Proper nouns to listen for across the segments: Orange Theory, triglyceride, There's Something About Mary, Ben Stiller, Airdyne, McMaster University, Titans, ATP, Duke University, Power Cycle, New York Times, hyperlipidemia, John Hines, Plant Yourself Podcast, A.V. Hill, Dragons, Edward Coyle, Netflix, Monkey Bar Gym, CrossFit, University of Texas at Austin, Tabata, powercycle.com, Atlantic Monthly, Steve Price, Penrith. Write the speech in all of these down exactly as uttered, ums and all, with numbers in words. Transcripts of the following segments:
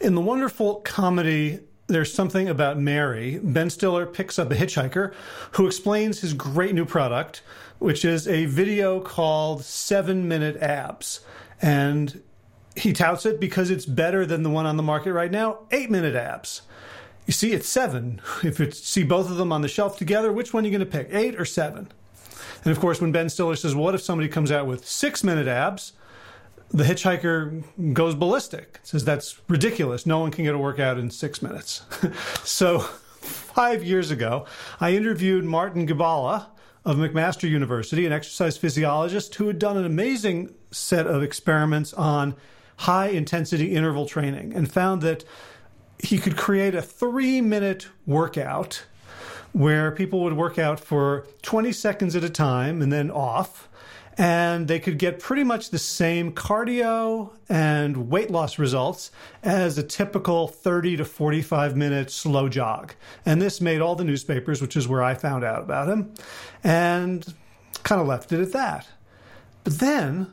In the wonderful comedy There's Something About Mary, Ben Stiller picks up a hitchhiker who explains his great new product, which is a video called seven minute Abs. And he touts it because it's better than the one on the market right now, eight minute Abs. You see, it's seven. If you see both of them on the shelf together, which one are you going to pick, eight or seven? And, of course, when Ben Stiller says, what if somebody comes out with six minute Abs? The hitchhiker goes ballistic, says that's ridiculous. No one can get a workout in six minutes. So five years ago, I interviewed Martin Gibala of McMaster University, an exercise physiologist who had done an amazing set of experiments on high-intensity interval training and found that he could create a three minute workout where people would work out for twenty seconds at a time and then off. And they could get pretty much the same cardio and weight loss results as a typical thirty to forty-five minute slow jog. And this made all the newspapers, which is where I found out about him, and kind of left it at that. But then,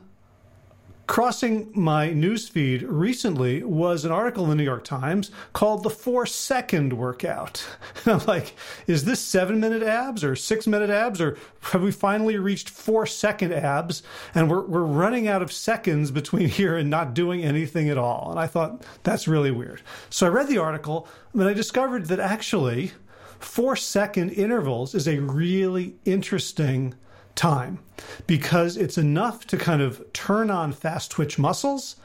crossing my newsfeed recently was an article in the New York Times called The Four-Second Workout. And I'm like, is this seven minute abs or six minute abs? Or have we finally reached four second abs? And we're we're running out of seconds between here and not doing anything at all. And I thought, that's really weird. So I read the article, and I discovered that actually four second intervals is a really interesting time, because it's enough to kind of turn on fast twitch muscles,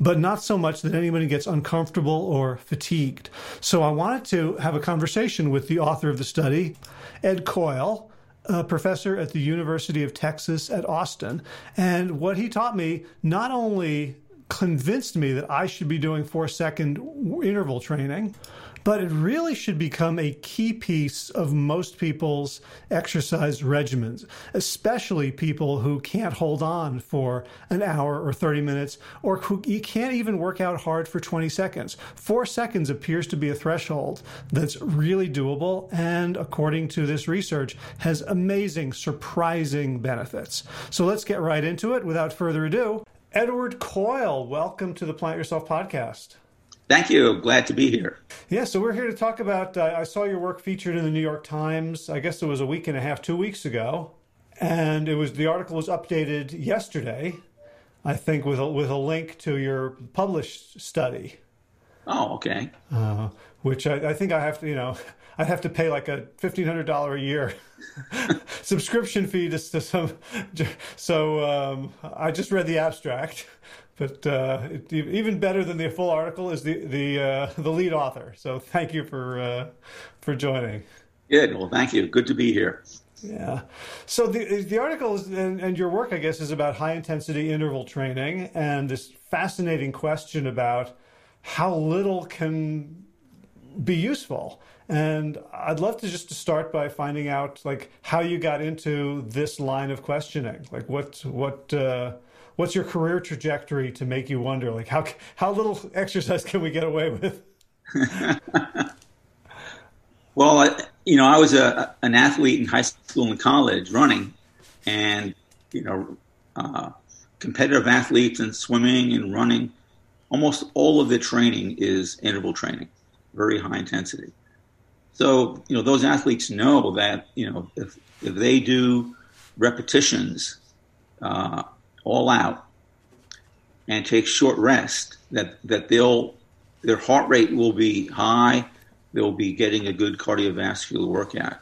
but not so much that anybody gets uncomfortable or fatigued. So I wanted to have a conversation with the author of the study, Ed Coyle, a professor at the University of Texas at Austin. And what he taught me not only convinced me that I should be doing four second interval training, but it really should become a key piece of most people's exercise regimens, especially people who can't hold on for an hour or thirty minutes, or who can't even work out hard for twenty seconds. Four seconds appears to be a threshold that's really doable and, according to this research, has amazing, surprising benefits. So let's get right into it. Without further ado, Edward Coyle, welcome to the Plant Yourself Podcast. Thank you. Glad to be here. Yeah, so we're here to talk about, uh, I saw your work featured in the New York Times, I guess it was a week and a half, two weeks ago, and it was the article was updated yesterday, I think, with a, with a link to your published study. Oh, okay. Uh, which I, I think I have to, you know, I'd have to pay like a fifteen hundred dollars a year subscription fee to, to some, so um, I just read the abstract. But uh, it, even better than the full article is the the uh, the lead author. So thank you for uh, for joining. Good. Well, thank you. Good to be here. Yeah. So the the article is, and, and your work, I guess, is about high intensity interval training and this fascinating question about how little can be useful. And I'd love to just to start by finding out like how you got into this line of questioning. Like what what. Uh, What's your career trajectory to make you wonder, like, how how little exercise can we get away with? Well, I, you know, I was a, an athlete in high school and college running and, you know, uh, competitive athletes in swimming and running. Almost all of the training is interval training, very high intensity. So, you know, those athletes know that, you know, if, if they do repetitions, uh all out, and take short rest, that, that they'll their heart rate will be high, they'll be getting a good cardiovascular workout.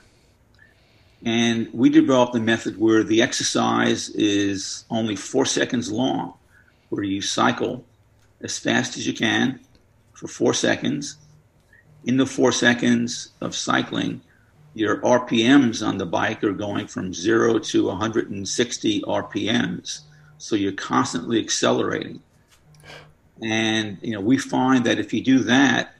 And we developed a method where the exercise is only four seconds long, where you cycle as fast as you can for four seconds. In the four seconds of cycling, your R P Ms on the bike are going from zero to one hundred sixty R P Ms. So you're constantly accelerating. And, you know, we find that if you do that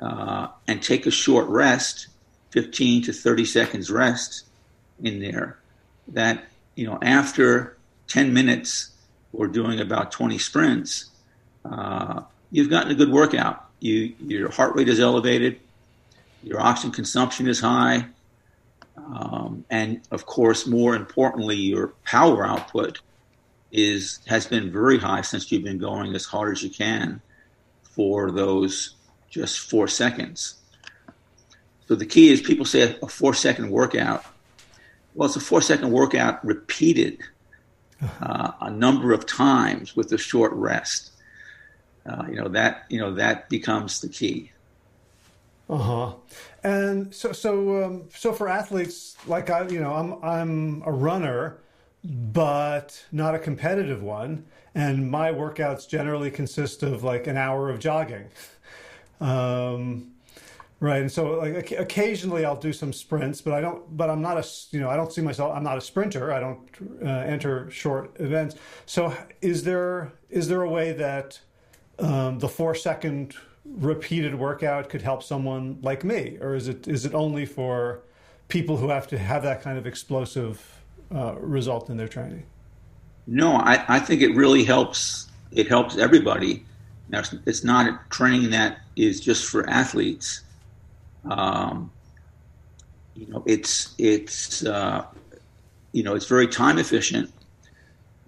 uh, and take a short rest, fifteen to thirty seconds rest in there, that, you know, after ten minutes or doing about twenty sprints, uh, you've gotten a good workout. You, your heart rate is elevated. Your oxygen consumption is high. Um, and, of course, more importantly, your power output is has been very high since you've been going as hard as you can for those just four seconds. So the key is, people say a four-second workout. Well, it's a four-second workout repeated uh, a number of times with a short rest. Uh, you know that. You know that becomes the key. Uh huh. And so, so, um, so for athletes like I, you know, I'm I'm a runner, but not a competitive one. And my workouts generally consist of like an hour of jogging. Um, right. And so like occasionally I'll do some sprints, but I don't, but I'm not a, you know, I don't see myself, I'm not a sprinter. I don't uh, enter short events. So is there, is there a way that um, the four second repeated workout could help someone like me? Or is it, is it only for people who have to have that kind of explosive uh, result in their training? No, I, I think it really helps. It helps everybody. Now, it's, it's not a training that is just for athletes. Um, you know, it's it's uh, you know it's very time efficient,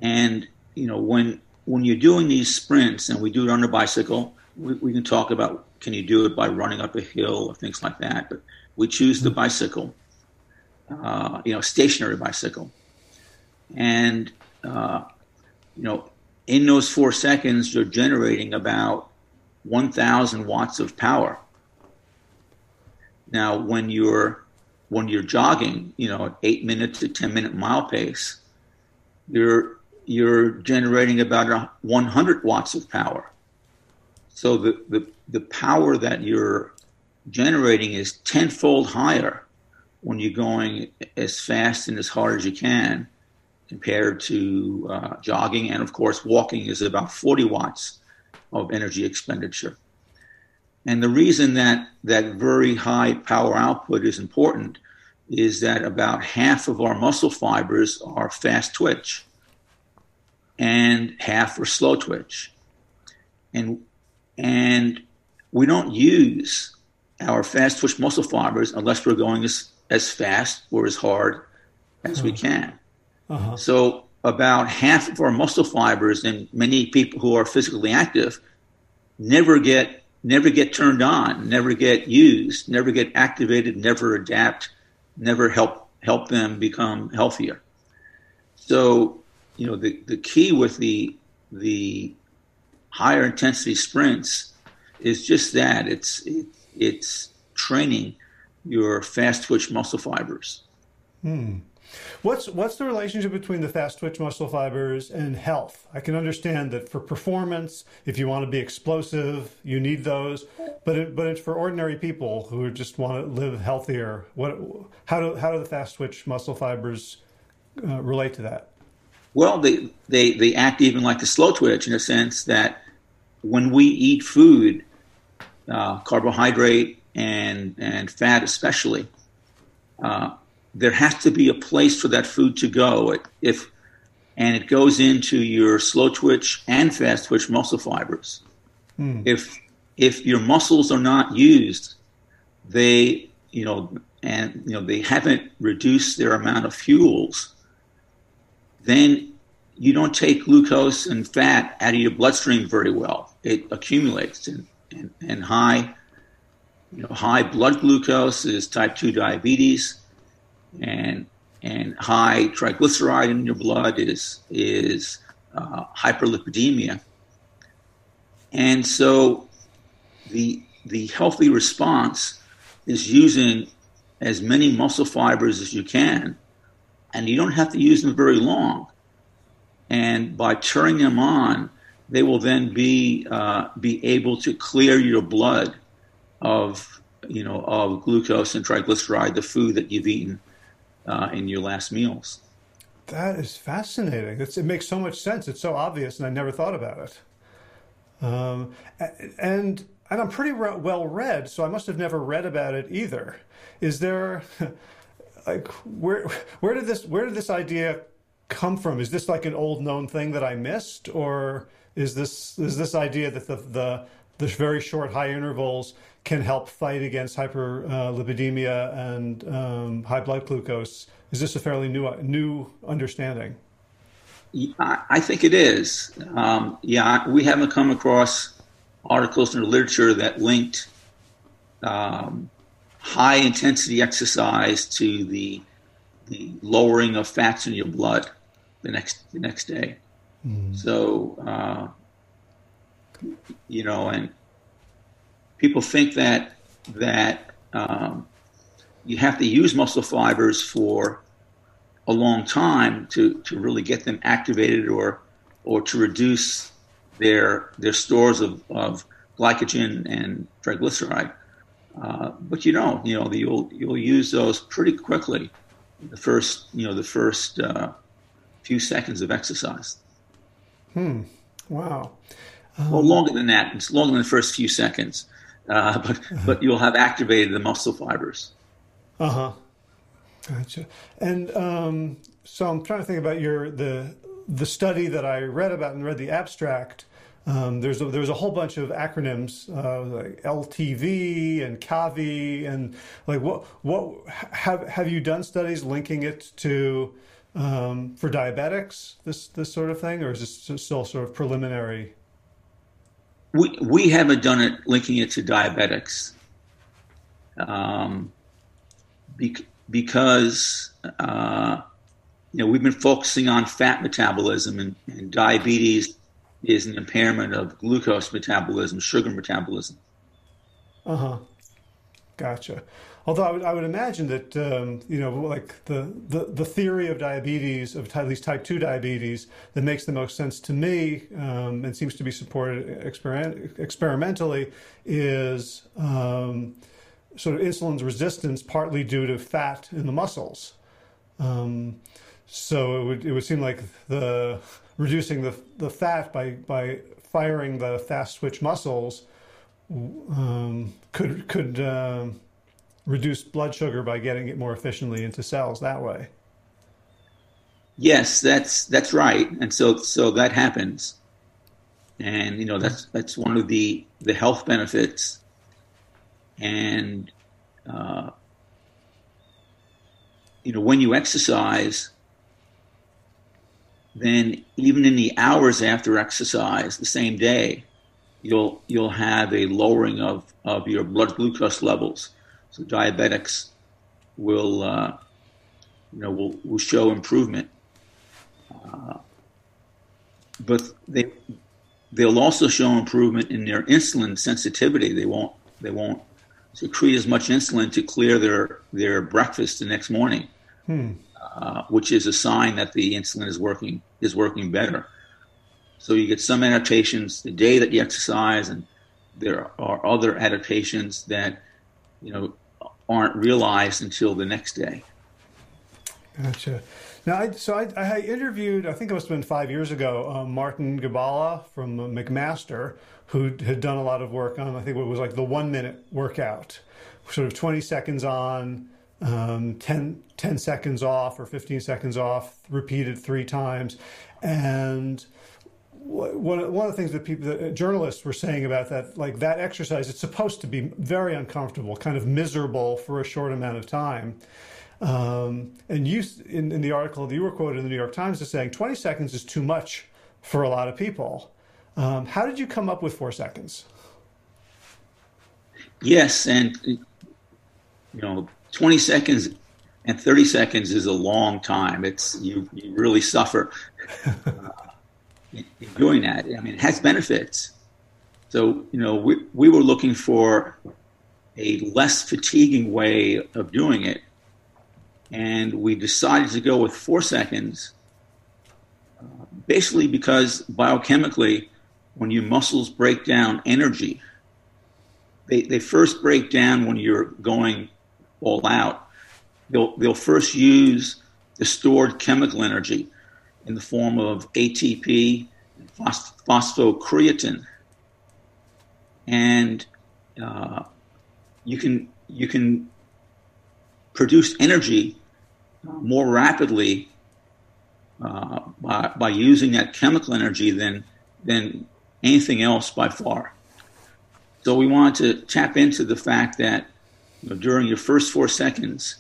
and you know when when you're doing these sprints, and we do it on a bicycle, we, we can talk about can you do it by running up a hill or things like that. But we choose the bicycle, uh, you know, stationary bicycle, and Uh, you know, in those four seconds, you're generating about one thousand watts of power. Now, when you're when you're jogging, you know, eight minutes to ten minute mile pace, you're you're generating about one hundred watts of power. So the the, the power that you're generating is tenfold higher when you're going as fast and as hard as you can, compared to uh, jogging. And of course, walking is about forty watts of energy expenditure. And the reason that that very high power output is important is that about half of our muscle fibers are fast twitch and half are slow twitch. And, and we don't use our fast twitch muscle fibers unless we're going as, as fast or as hard as we can. Uh-huh. So about half of our muscle fibers, and many people who are physically active never get never get turned on, never get used, never get activated, never adapt, never help help them become healthier. So, you know, the, the key with the the higher intensity sprints is just that it's it, it's training your fast twitch muscle fibers. Hmm. What's what's the relationship between the fast twitch muscle fibers and health? I can understand that for performance, if you want to be explosive, you need those. But it, but it's for ordinary people who just want to live healthier. What how do how do the fast twitch muscle fibers uh, relate to that? Well, they, they they act even like the slow twitch in a sense that when we eat food, uh, carbohydrate and and fat especially. Uh, There has to be a place for that food to go, if, and it goes into your slow twitch and fast twitch muscle fibers. Mm. If if your muscles are not used, they you know and you know they haven't reduced their amount of fuels, then you don't take glucose and fat out of your bloodstream very well. It accumulates, and and, and high you know high blood glucose is type two diabetes. And and high triglyceride in your blood is is uh, hyperlipidemia, and so the the healthy response is using as many muscle fibers as you can, and you don't have to use them very long. And by turning them on, they will then be uh, be able to clear your blood of you know of glucose and triglyceride, the food that you've eaten Uh, in your last meals. That is fascinating. It's, it makes so much sense. It's so obvious, and I never thought about it. Um, and and I'm pretty re- well read, so I must have never read about it either. Is there like where where did this where did this idea come from? Is this like an old known thing that I missed, or is this is this idea that the the, the very short high intervals can help fight against hyperlipidemia uh, and um, high blood glucose? Is this a fairly new new understanding? Yeah, I think it is. Um, yeah, we haven't come across articles in the literature that linked um, high intensity exercise to the the lowering of fats in your blood the next the next day. Mm. So uh, you know, and people think that that um, you have to use muscle fibers for a long time to, to really get them activated or or to reduce their their stores of, of glycogen and triglyceride. Uh, but you don't, you know, the, you'll you'll use those pretty quickly. The first, you know, the first uh, few seconds of exercise. Hmm. Wow. Um, well, longer than that. It's longer than the first few seconds, uh, but uh-huh. but you'll have activated the muscle fibers. Uh huh. Gotcha. And um, so I'm trying to think about your the the study that I read about and read the abstract. Um, there's a, there's a whole bunch of acronyms uh, like L T V and C A V I and like what what have have you done studies linking it to um, for diabetics this this sort of thing, or is this still sort of preliminary? We we haven't done it linking it to diabetics, um, bec- because uh, you know we've been focusing on fat metabolism and, and diabetes is an impairment of glucose metabolism, sugar metabolism. Uh-huh. Gotcha. Although I would, I would imagine that, um, you know, like the, the, the theory of diabetes, of at least type two diabetes, that makes the most sense to me um, and seems to be supported exper- experimentally is um, sort of insulin's resistance partly due to fat in the muscles. Um, so it would it would seem like the... reducing the the fat by, by firing the fast switch muscles um, could could um, reduce blood sugar by getting it more efficiently into cells that way. Yes, that's that's right, and so so that happens, and you know that's that's one of the, the health benefits, and uh, you know when you exercise. Then even in the hours after exercise, the same day, you'll you'll have a lowering of, of your blood glucose levels. So diabetics will uh, you know will, will show improvement, uh, but they they'll also show improvement in their insulin sensitivity. They won't they won't secrete as much insulin to clear their their breakfast the next morning. Hmm. Uh, which is a sign that the insulin is working is working better. So you get some adaptations the day that you exercise, and there are other adaptations that you know aren't realized until the next day. Gotcha. Now, I, so I, I interviewed, I think it must have been five years ago, uh, Martin Gibala from uh, McMaster, who had done a lot of work on, I think, what was like the one-minute workout, sort of twenty seconds on, um, ten, ten seconds off or fifteen seconds off, repeated three times. And one, one of the things that people, that journalists were saying about that, like that exercise, it's supposed to be very uncomfortable, kind of miserable for a short amount of time. Um, and you, in, in the article that you were quoted in the New York Times as saying twenty seconds is too much for a lot of people. Um, how did you come up with four seconds? Yes. And, you know, twenty seconds and thirty seconds is a long time. It's you, you really suffer uh, in, in doing that. I mean, it has benefits. So, you know, we we were looking for a less fatiguing way of doing it. And we decided to go with four seconds, uh, basically because biochemically, when your muscles break down energy, they, they first break down when you're going all out. They'll they'll first use the stored chemical energy in the form of A T P, phos- phosphocreatine, and uh, you can you can produce energy more rapidly uh, by by using that chemical energy than than anything else by far. So we wanted to tap into the fact that, you know, during your first four seconds,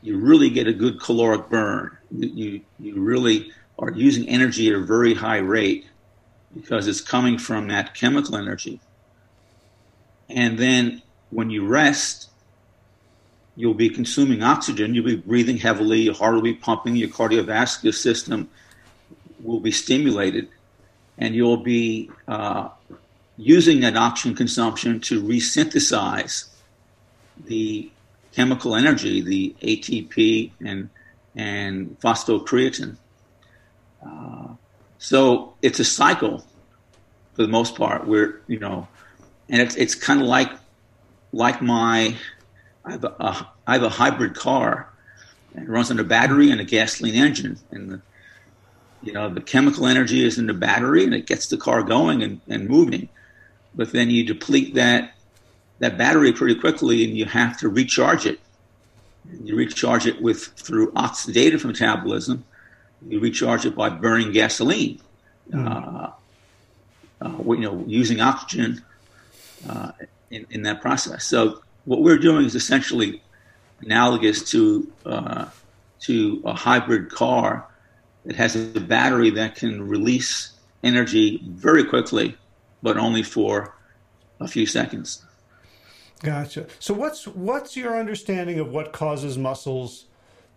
you really get a good caloric burn. You, you you really are using energy at a very high rate because it's coming from that chemical energy. And then when you rest, you'll be consuming oxygen, you'll be breathing heavily, your heart will be pumping, your cardiovascular system will be stimulated, and you'll be uh, using that oxygen consumption to resynthesize the chemical energy, the A T P and and phosphocreatine. Uh, so it's a cycle for the most part. Where you know, and it's it's kind of like like my I have a, I have a hybrid car, and it runs on a battery and a gasoline engine, and the, you know, the chemical energy is in the battery and it gets the car going and, and moving, but then you deplete that that battery pretty quickly and you have to recharge it. And you recharge it with through oxidative metabolism. You recharge it by burning gasoline, mm. uh, uh, you know, using oxygen uh, in, in that process. So what we're doing is essentially analogous to uh, to a hybrid car that has a battery that can release energy very quickly, but only for a few seconds. Gotcha. So what's what's your understanding of what causes muscles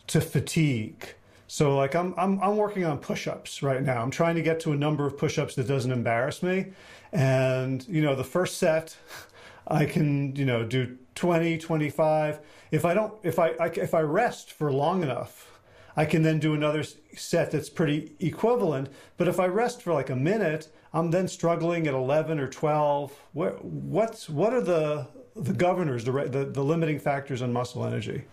to fatigue? So like I'm I'm I'm working on push-ups right now. I'm trying to get to a number of push-ups that doesn't embarrass me. And you know, the first set I can, you know, do twenty, twenty-five. If I don't if I, I if I rest for long enough, I can then do another set that's pretty equivalent. But if I rest for like a minute, I'm then struggling at eleven or twelve. Where what's what are the the governors, the, the the limiting factors on muscle energy?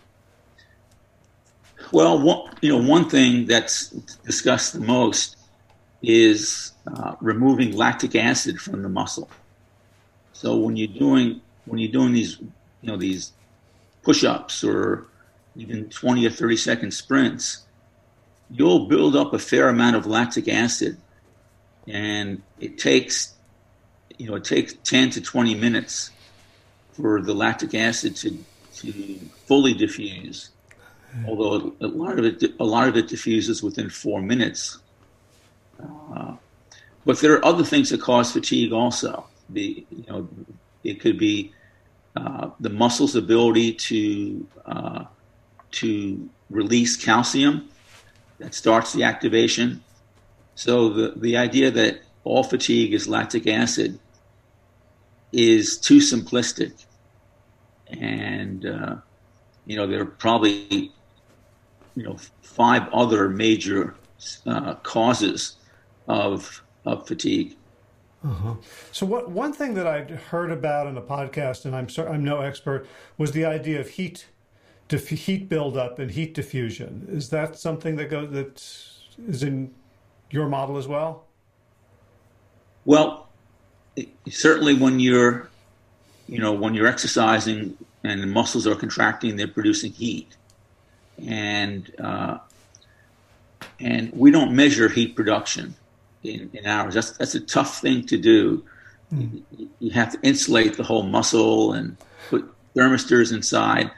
Well, one, you know, one thing that's discussed the most is uh, removing lactic acid from the muscle. So when you're doing when you're doing these, you know, these push-ups or even twenty or thirty second sprints, you'll build up a fair amount of lactic acid, and it takes, you know, it takes ten to twenty minutes. For the lactic acid to to fully diffuse, although a lot of it a lot of it diffuses within four minutes. Uh, but there are other things that cause fatigue also. The you know it could be uh, the muscle's ability to uh, to release calcium that starts the activation. So the the idea that all fatigue is lactic acid is too simplistic, and uh, you know there are probably you know five other major uh, causes of of fatigue. Uh-huh. So what one thing that I'd heard about in the podcast, and I'm I'm no expert, was the idea of heat dif- heat buildup and heat diffusion. Is that something that goes that is in your model as well? Well, certainly when you're, you know, when you're exercising and the muscles are contracting, they're producing heat. And uh, and we don't measure heat production in, in hours. That's that's a tough thing to do. Mm. You, you have to insulate the whole muscle and put thermistors inside.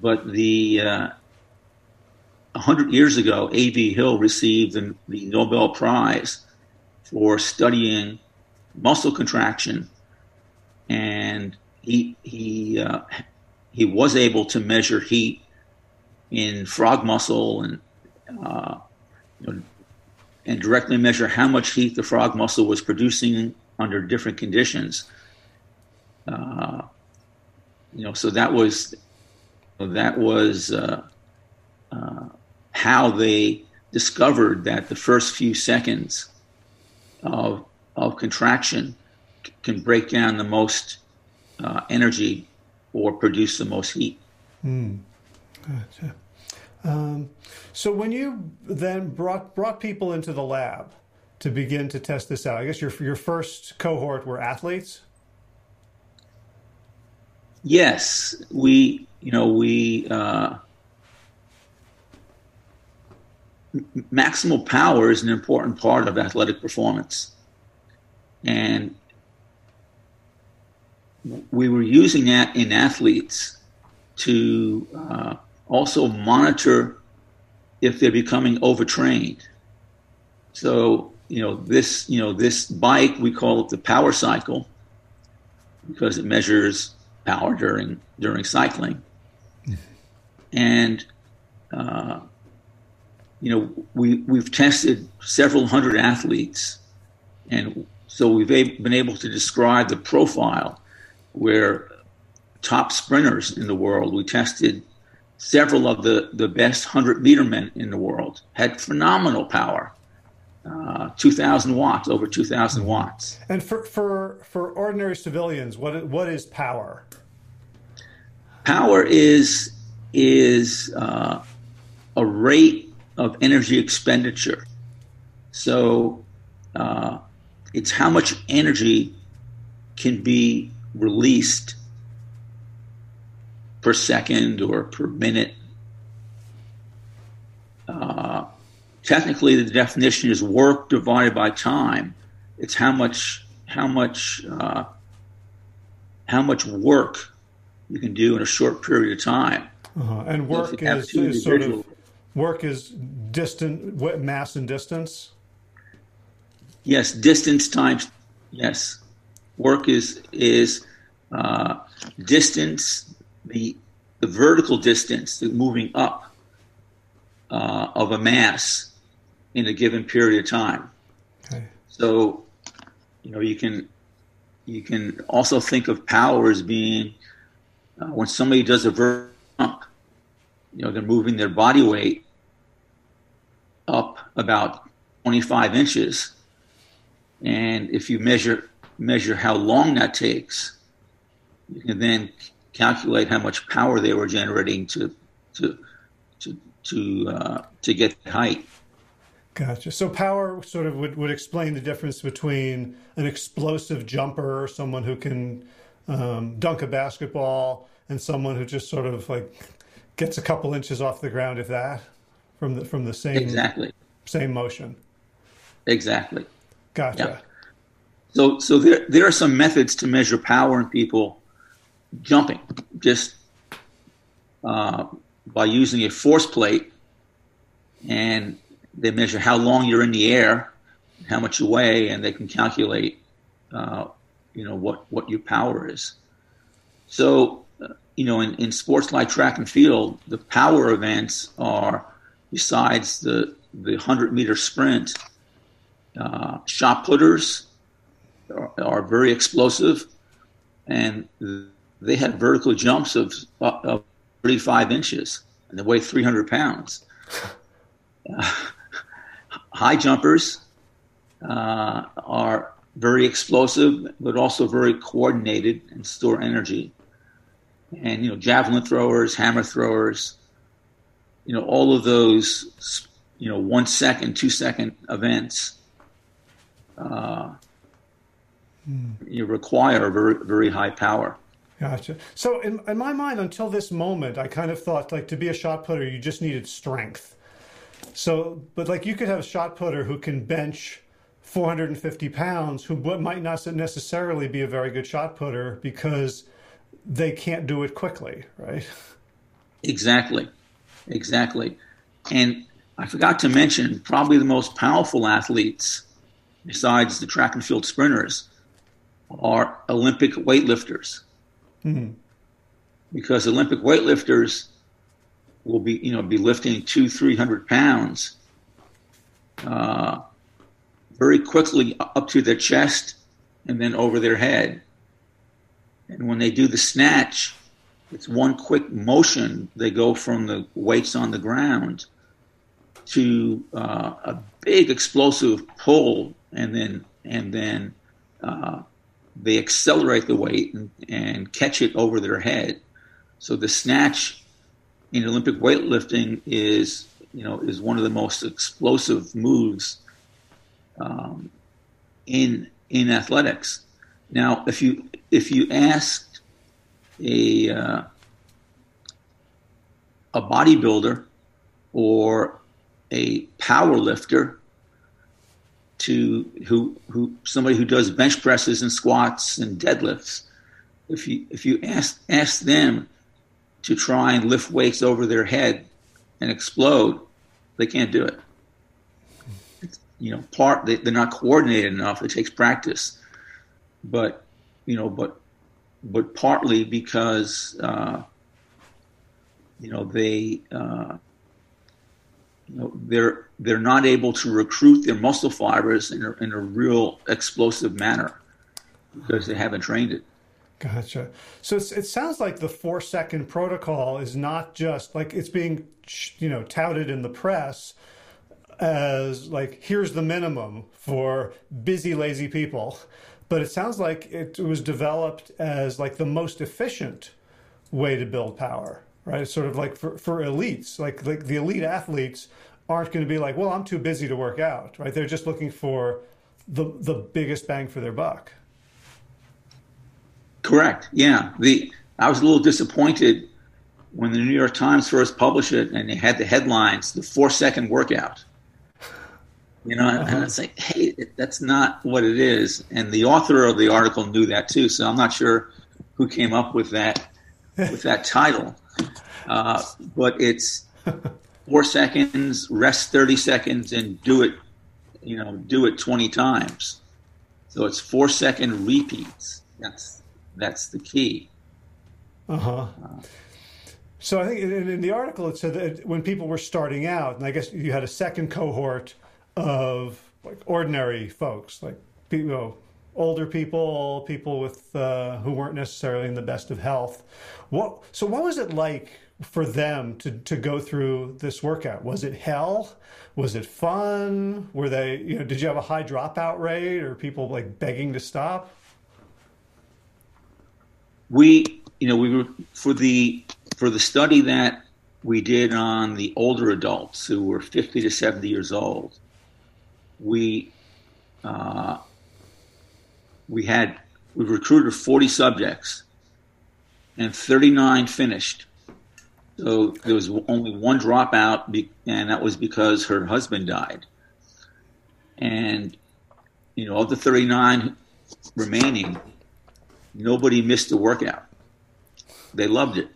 But the uh, one hundred years ago, A V Hill received the, the Nobel Prize for studying muscle contraction, and he he uh, he was able to measure heat in frog muscle, and uh, you know, and directly measure how much heat the frog muscle was producing under different conditions. Uh, you know, so that was that was uh, uh, how they discovered that the first few seconds of of contraction can break down the most uh, energy or produce the most heat. Mm. Gotcha. Um, so when you then brought brought people into the lab to begin to test this out, I guess your your first cohort were athletes? Yes, we you know we uh, m- maximal power is an important part of athletic performance. And we were using that in athletes to uh, also monitor if they're becoming overtrained. So, you know, this, you know, this bike, we call it the power cycle. because it measures power during during cycling. And uh, you know, we we've tested several hundred athletes, and so we've a- been able to describe the profile where top sprinters in the world. We tested several of the, the best hundred-meter men in the world, had phenomenal power, uh, two thousand watts, over two thousand watts. And for, for for ordinary civilians, what what is power? Power is, is uh, a rate of energy expenditure. So uh, it's how much energy can be released per second or per minute. Uh, technically, the definition is work divided by time. It's how much, how much, uh, how much work you can do in a short period of time. Uh-huh. And work is, is sort of work is distant, mass and distance. Yes, distance times. Yes, work is is uh, distance. The, the vertical distance, the moving up uh, of a mass in a given period of time. Okay. So, you know, you can you can also think of power as being uh, when somebody does a vertical jump, you know, they're moving their body weight up about twenty-five inches, and if you measure measure how long that takes, you can then calculate how much power they were generating to to to to uh, to get height. Gotcha. So power sort of would, would explain the difference between an explosive jumper, someone who can um, dunk a basketball, and someone who just sort of like gets a couple inches off the ground, if that, from the from the same exactly same motion. Exactly. Gotcha. Yeah. So so there there are some methods to measure power in people jumping, just uh, by using a force plate, and they measure how long you're in the air, how much you weigh, and they can calculate, uh, you know, what, what your power is. So, uh, you know, in, in sports like track and field, the power events are, besides the the hundred-meter sprint, uh, shot putters are, are very explosive, and the, they had vertical jumps of, of thirty-five inches, and they weigh three hundred pounds. Uh, high jumpers uh, are very explosive, but also very coordinated and store energy. And, you know, javelin throwers, hammer throwers, you know, all of those, you know, one second, two second events, uh, mm. you require very, very high power. Gotcha. So in, in my mind, until this moment, I kind of thought, like, to be a shot putter, you just needed strength. So, but like, you could have a shot putter who can bench four hundred fifty pounds, who might not necessarily be a very good shot putter because they can't do it quickly, right? Exactly. Exactly. And I forgot to mention, probably the most powerful athletes, besides the track and field sprinters, are Olympic weightlifters. Mm-hmm. Because Olympic weightlifters will be, you know, be lifting two, three hundred pounds uh, very quickly up to their chest and then over their head. And when they do the snatch, it's one quick motion. They go from the weights on the ground to uh, a big explosive pull, and then and then. Uh, They accelerate the weight and, and catch it over their head. So the snatch in Olympic weightlifting is, you know, is one of the most explosive moves um, in in athletics. Now, if you if you asked a uh, a bodybuilder or a power lifter, to who who somebody who does bench presses and squats and deadlifts, if you if you ask ask them to try and lift weights over their head and explode, they can't do it. It's, you know, part they, they're not coordinated enough. It takes practice, but you know, but but partly because, uh, you know, they, uh, you know, they're they're not able to recruit their muscle fibers in a, in a real explosive manner because they haven't trained it. Gotcha. So it's, it sounds like the four-second protocol is not just like it's being, you know, touted in the press as like, here's the minimum for busy, lazy people. But it sounds like it was developed as like the most efficient way to build power, right? It's sort of like for, for elites, like, like the elite athletes aren't going to be like, well, I'm too busy to work out, right? They're just looking for the the biggest bang for their buck. Correct. Yeah. The I was a little disappointed when the New York Times first published it and they had the headlines, the four-second workout. You know, uh-huh. And it's like, hey, that's not what it is. And the author of the article knew that too, so I'm not sure who came up with that with that title. Uh, but it's four seconds, rest thirty seconds, and do it. You know, do it twenty times. So it's four-second repeats. That's That's the key. Uh-huh. So I think in, in the article it said that when people were starting out, and I guess you had a second cohort of like ordinary folks, like you know, older people, people with uh, who weren't necessarily in the best of health. What? So what was it like for them to to go through this workout? Was it hell? Was it fun? Were they? You know, did you have a high dropout rate, or people like begging to stop? We, you know, we were for the for the study that we did on the older adults who were fifty to seventy years old. We uh, we had we recruited forty subjects, and thirty-nine finished. So there was only one dropout, and that was because her husband died. And you know, of the thirty-nine remaining, nobody missed the workout. They loved it.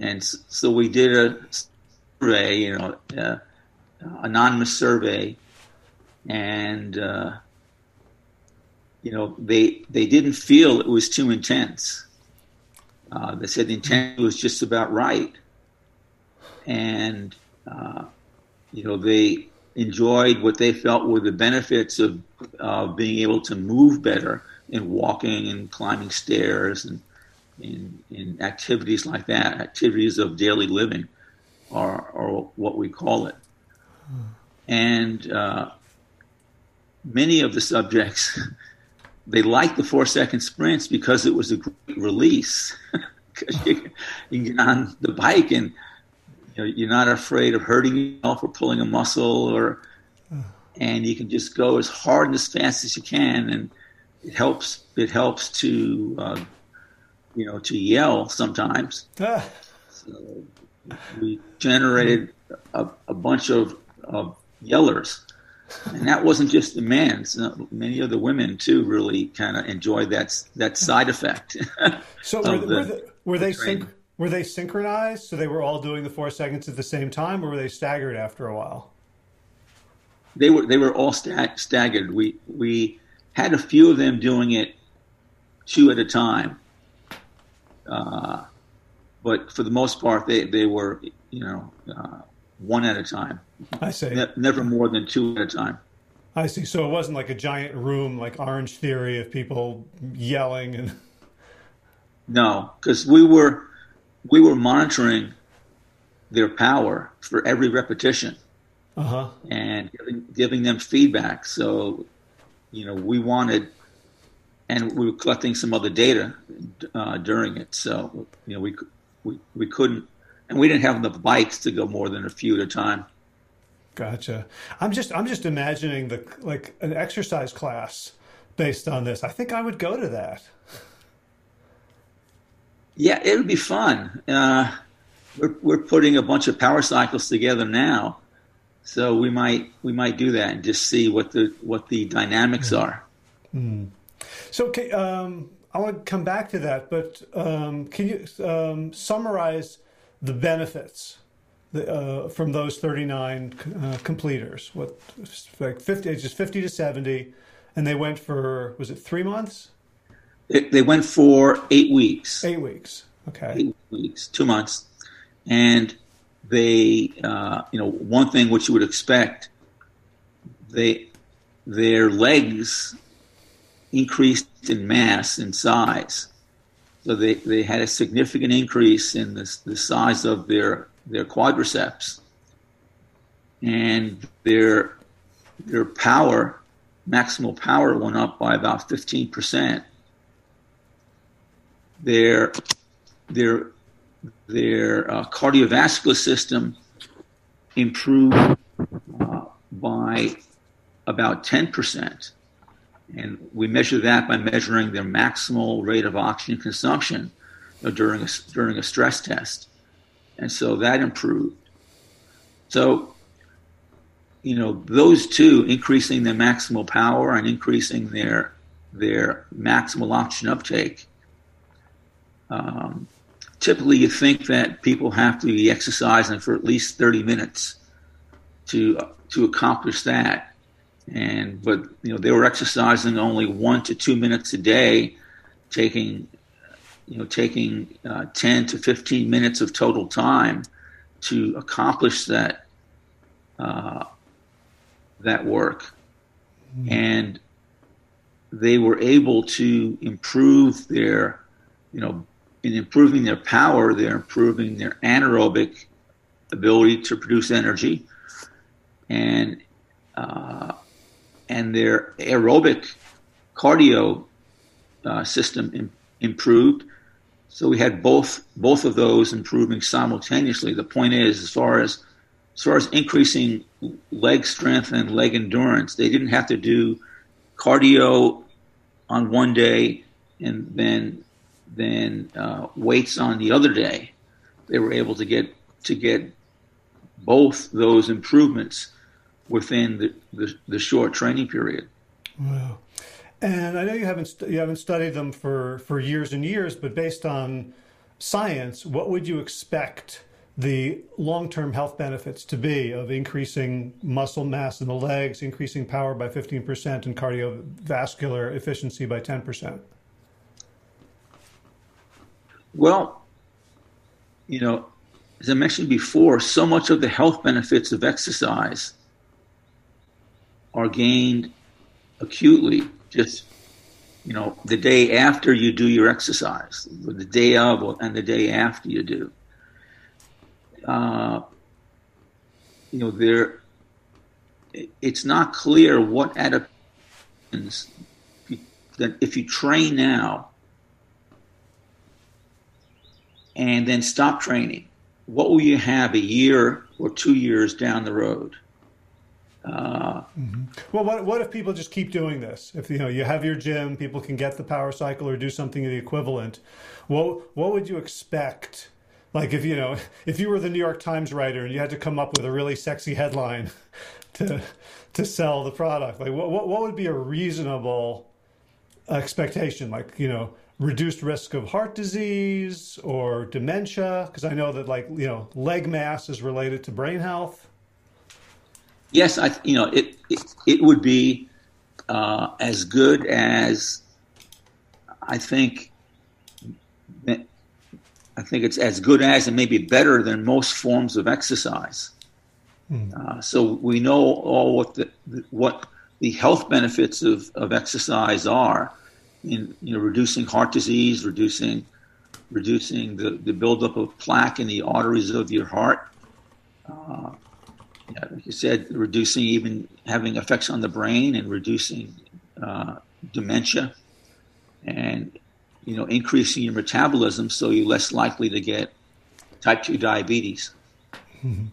And so we did a survey, you know, uh, anonymous survey. And, uh, you know, they they didn't feel it was too intense. Uh, they said the intensity was just about right. And, uh, you know, they enjoyed what they felt were the benefits of uh, being able to move better in walking and climbing stairs and in, in activities like that, activities of daily living are, are what we call it. Hmm. And uh, many of the subjects, they liked the four-second sprints because it was a great release. Because you, you can get on the bike and you know, you're not afraid of hurting yourself or pulling a muscle, or hmm. and you can just go as hard and as fast as you can. And It helps. It helps to, uh, you know, to yell sometimes. Ah. So we generated a, a bunch of, of yellers, and that wasn't just the men. So many of the women too really kind of enjoyed that that side effect. So were, the, the, were, the, were the they syn- were they synchronized? So they were all doing the four seconds at the same time, or were they staggered after a while? They were. They were all sta- staggered. We we. Had a few of them doing it two at a time, uh, but for the most part, they, they were you know uh, one at a time. I see. Ne- never more than two at a time. I see. So it wasn't like a giant room like Orange Theory of people yelling and. No, because we were we were monitoring their power for every repetition, uh-huh. and giving, giving them feedback. So. You know, we wanted, and we were collecting some other data uh, during it. So, you know, we, we we couldn't, and we didn't have enough bikes to go more than a few at a time. Gotcha. I'm just I'm just imagining the like an exercise class based on this. I think I would go to that. Yeah, it would be fun. Uh, we're we're putting a bunch of power cycles together now. So we might we might do that and just see what the what the dynamics are. Mm. So um, I want to come back to that, but um, can you um, summarize the benefits the, uh, from those thirty-nine uh, completers? What like fifty ages fifty to seventy, and they went for was it three months? They went for eight weeks. Eight weeks. Okay. Eight weeks, two months. And they, uh, you know, one thing which you would expect, they their legs increased in mass and size. So they, they had a significant increase in the, the size of their their quadriceps. And their their power, maximal power, went up by about fifteen percent. Their their their uh, cardiovascular system improved uh, by about ten percent. And we measure that by measuring their maximal rate of oxygen consumption during a, during a stress test. And so that improved. So, you know, those two, increasing their maximal power and increasing their their maximal oxygen uptake. Um, typically, you think that people have to be exercising for at least thirty minutes to to accomplish that. And but you know they were exercising only one to two minutes a day, taking you know taking uh, ten to fifteen minutes of total time to accomplish that uh, that work, mm-hmm. and they were able to improve their you know in improving their power, they're improving their anaerobic ability to produce energy, and uh, and their aerobic cardio uh, system im- improved. So we had both both of those improving simultaneously. The point is, as far as, as far as increasing leg strength and leg endurance, they didn't have to do cardio on one day and then then uh, weights on the other day. They were able to get to get both those improvements within the, the, the short training period. Wow. And I know you haven't you haven't studied them for, for years and years, but based on science, what would you expect the long-term health benefits to be of increasing muscle mass in the legs, increasing power by fifteen percent, and cardiovascular efficiency by ten percent? Well, you know, as I mentioned before, so much of the health benefits of exercise are gained acutely, just, you know, the day after you do your exercise, the day of and the day after you do. Uh, you know, there, it's not clear what adaptations that if you train now and then stop training, what will you have a year or two years down the road? Uh, mm-hmm. Well, what what if people just keep doing this? If you know you have your gym, people can get the Power Cycle or do something of the equivalent. What what would you expect? Like if you know if you were the New York Times writer and you had to come up with a really sexy headline to to sell the product, like what what, what would be a reasonable expectation? Like you know reduced risk of heart disease or dementia? Because I know that like you know leg mass is related to brain health. Yes, I, you know, it it, it would be uh, as good as I think. I think it's as good as and maybe better than most forms of exercise. Mm. Uh, so we know all what the what the health benefits of, of exercise are in you know reducing heart disease, reducing reducing the, the buildup of plaque in the arteries of your heart. Uh, Yeah, like you said, reducing even having effects on the brain and reducing uh, dementia, and you know increasing your metabolism, so you're less likely to get type two diabetes. Mm-hmm.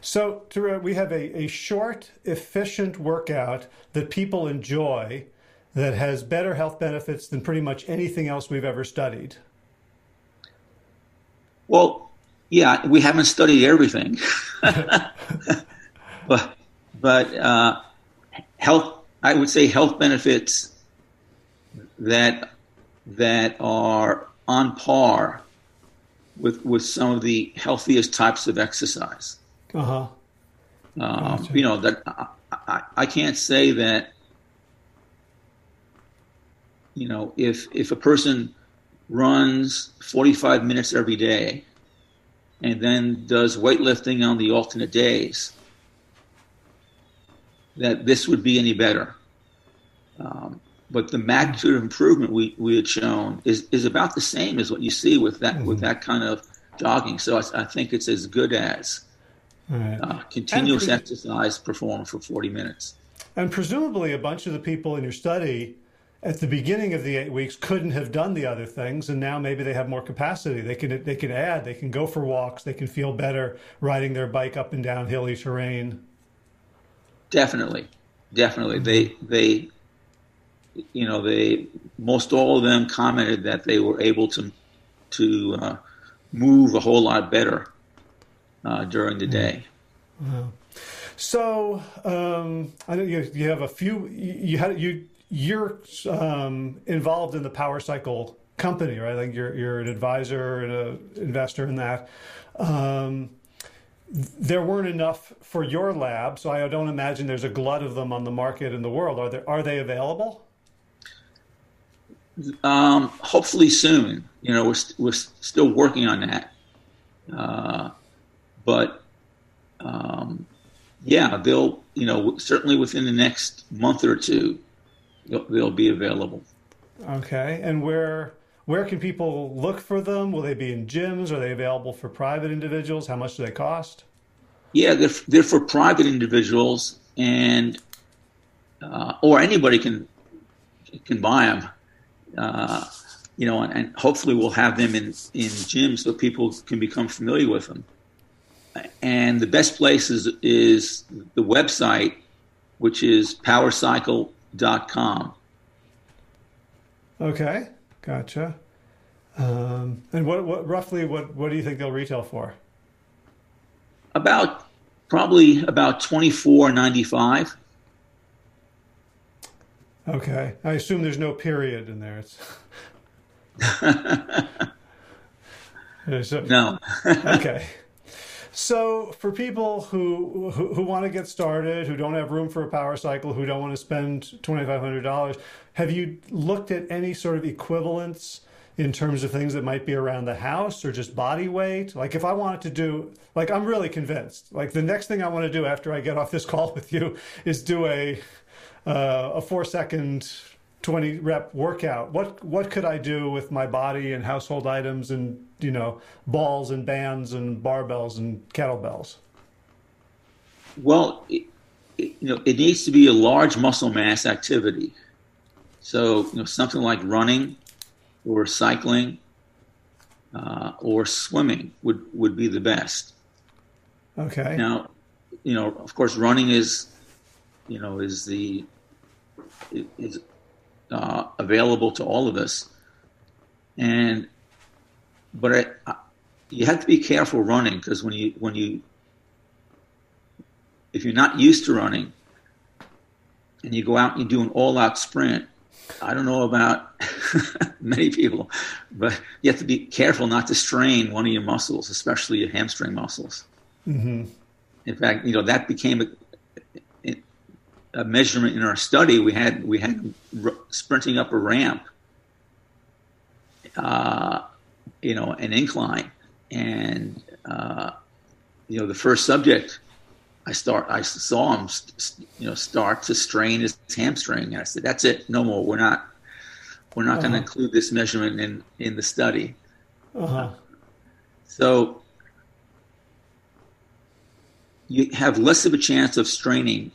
So, Tara, we have a, a short, efficient workout that people enjoy that has better health benefits than pretty much anything else we've ever studied. Well, yeah, we haven't studied everything. But, but uh, health, I would say health benefits that that are on par with with some of the healthiest types of exercise. Uh-huh. Um, gotcha. You know, that I, I, I can't say that you know, if if a person runs forty-five minutes every day and then does weightlifting on the alternate days, that this would be any better. Um, but the magnitude of improvement we, we had shown is, is about the same as what you see with that mm-hmm. with that kind of jogging. So I, I think it's as good as right. uh, continuous pre- exercise performed for forty minutes. And presumably a bunch of the people in your study at the beginning of the eight weeks couldn't have done the other things, and now maybe they have more capacity. They can they can add, they can go for walks, they can feel better riding their bike up and down hilly terrain. Definitely, definitely. Mm-hmm. They, they, you know, they most all of them commented that they were able to to uh, move a whole lot better uh, during the mm-hmm. day. Wow. So um, I know you, you have a few. You had you. You're um, involved in the Power Cycle company, right? Like you're you're an advisor and an investor in that. Um, there weren't enough for your lab, so I don't imagine there's a glut of them on the market in the world. Are there? Are they available? Um, hopefully soon. You know, we're st- we're still working on that, uh, but um, yeah, they'll you know certainly within the next month or two. They'll be available. Okay, and where where can people look for them? Will they be in gyms? Are they available for private individuals? How much do they cost? Yeah, they're they're for private individuals, and uh, or anybody can can buy them. Uh, you know, and, and hopefully we'll have them in in gyms so people can become familiar with them. And the best place is is the website, which is powercycle dot com. Dot com. Okay, gotcha. Um, and what, what roughly what, what do you think they'll retail for? About probably about twenty four ninety five. Okay, I assume there's no period in there. It's... a... No. Okay. So for people who, who who want to get started, who don't have room for a power cycle, who don't want to spend two thousand five hundred dollars, have you looked at any sort of equivalents in terms of things that might be around the house or just body weight? Like if I wanted to do, like I'm really convinced, like the next thing I want to do after I get off this call with you is do a uh, a four second twenty rep workout. What what could I do with my body and household items and, you know, balls and bands and barbells and kettlebells? Well, it, it, you know, it needs to be a large muscle mass activity. So, you know, something like running or cycling uh, or swimming would, would be the best. Okay. Now, you know, of course, running is, you know, is the is uh, available to all of us, and but I, I, you have to be careful running because when you when you if you're not used to running and you go out and you do an all-out sprint, I don't know about many people, but you have to be careful not to strain one of your muscles, especially your hamstring muscles. Mm-hmm. In fact, you know that became a, a measurement in our study. We had we had r- sprinting up a ramp. Uh, you know, an incline. And, uh, you know, the first subject I start, I saw him, you know, start to strain his hamstring. And I said, that's it. No more. We're not, we're not uh-huh. going to include this measurement in, in the study. Uh-huh. Uh, so you have less of a chance of straining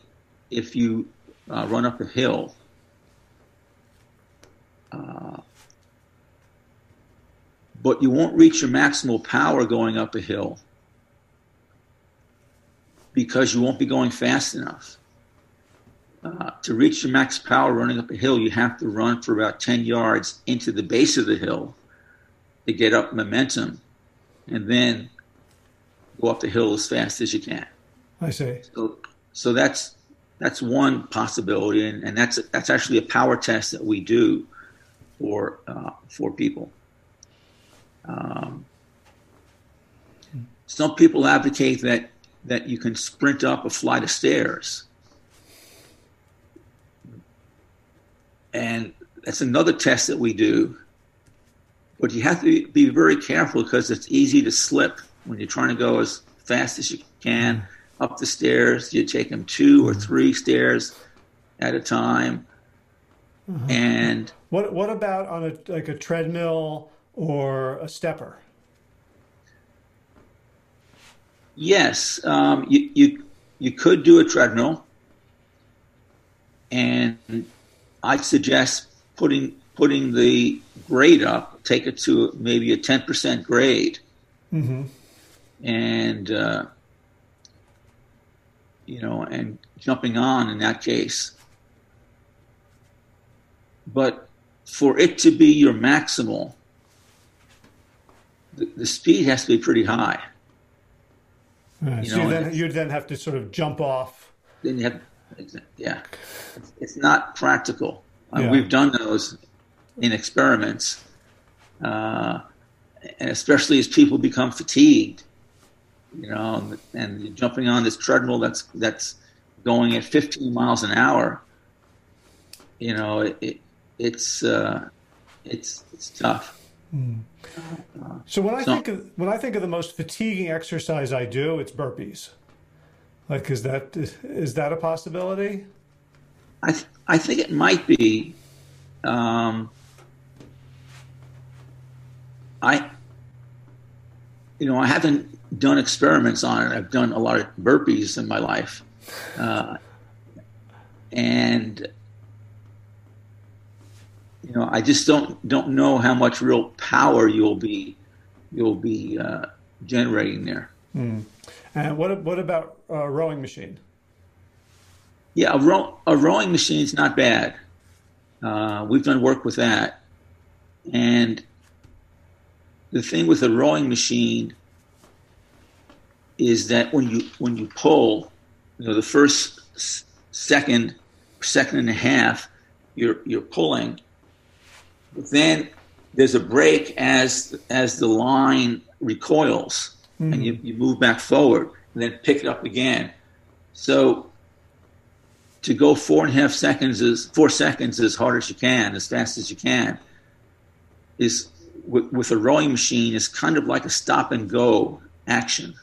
if you uh, run up a hill. Uh, But you won't reach your maximal power going up a hill because you won't be going fast enough. Uh, to reach your max power running up a hill, you have to run for about ten yards into the base of the hill to get up momentum and then go up the hill as fast as you can. I see. So, so that's that's one possibility, and, and that's that's actually a power test that we do for uh, for people. Um, some people advocate that, that you can sprint up a flight of stairs. And that's another test that we do. But you have to be very careful because it's easy to slip when you're trying to go as fast as you can up the stairs. You take them two or three stairs at a time. Uh-huh. And what what about on a like a treadmill or a stepper? Yes, um, you you you could do a treadmill, and I suggest putting putting the grade up. Take it to maybe a ten percent grade, mm-hmm. and uh, you know, and jumping on in that case. But for it to be your maximal, the, the speed has to be pretty high. Right. You so know, you then, you'd then have to sort of jump off. Then you have, yeah, it's, it's not practical. Yeah. Uh, we've done those in experiments, uh, and especially as people become fatigued, you know, and you're jumping on this treadmill that's that's going at fifteen miles an hour. You know, it, it it's uh, it's it's tough. Mm. So when I so, think of, when I think of the most fatiguing exercise I do, it's burpees. Like, is that is, is that a possibility? I th- I think it might be. Um, I you know I haven't done experiments on it. I've done a lot of burpees in my life, uh, and. You know, I just don't don't know how much real power you'll be you'll be uh, generating there. Mm. And what what about a rowing machine? Yeah, a, row, a rowing machine is not bad. Uh, we've done work with that, and the thing with a rowing machine is that when you when you pull, you know, the first second second and a half, you're you're pulling. But then there's a break as as the line recoils, mm-hmm. and you, you move back forward and then pick it up again. So to go four and a half seconds is four seconds as hard as you can, as fast as you can, is with, with a rowing machine is kind of like a stop and go action.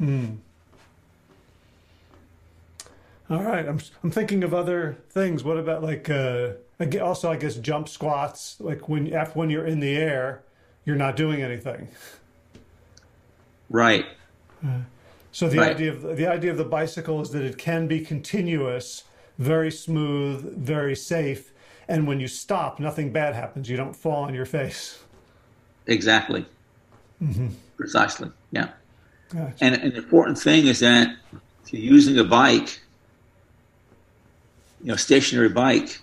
Mm. All right, I'm I'm thinking of other things. What about like? Uh... Also, I guess jump squats, like when after when you're in the air, you're not doing anything. Right. Uh, so the right. idea of the idea of the bicycle is that it can be continuous, very smooth, very safe, and when you stop, nothing bad happens. You don't fall on your face. Exactly. Mm-hmm. Precisely. Yeah. Gotcha. And an important thing is that if you're using a bike, you know, stationary bike.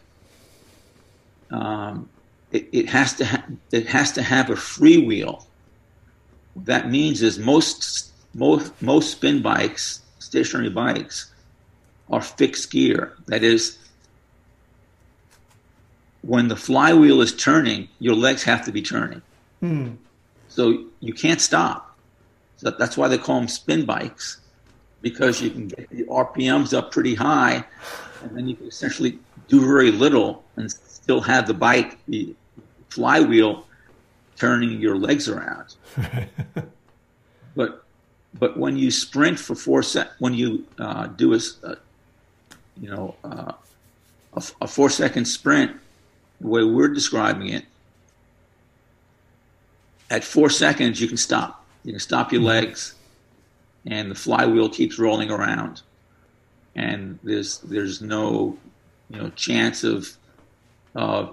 Um, it, it has to ha- it has to have a freewheel. What that means is most most most spin bikes, stationary bikes, are fixed gear. That is, when the flywheel is turning, your legs have to be turning. Mm. So you can't stop. So that's why they call them spin bikes, because you can get the R P Ms up pretty high, and then you can essentially do very little and still have the bike, the flywheel, turning your legs around. but but when you sprint for four sec, when you uh, do a, a you know uh, a, a four second sprint, the way we're describing it, at four seconds you can stop. You can stop your mm-hmm. legs, and the flywheel keeps rolling around, and there's there's no you know chance of Uh,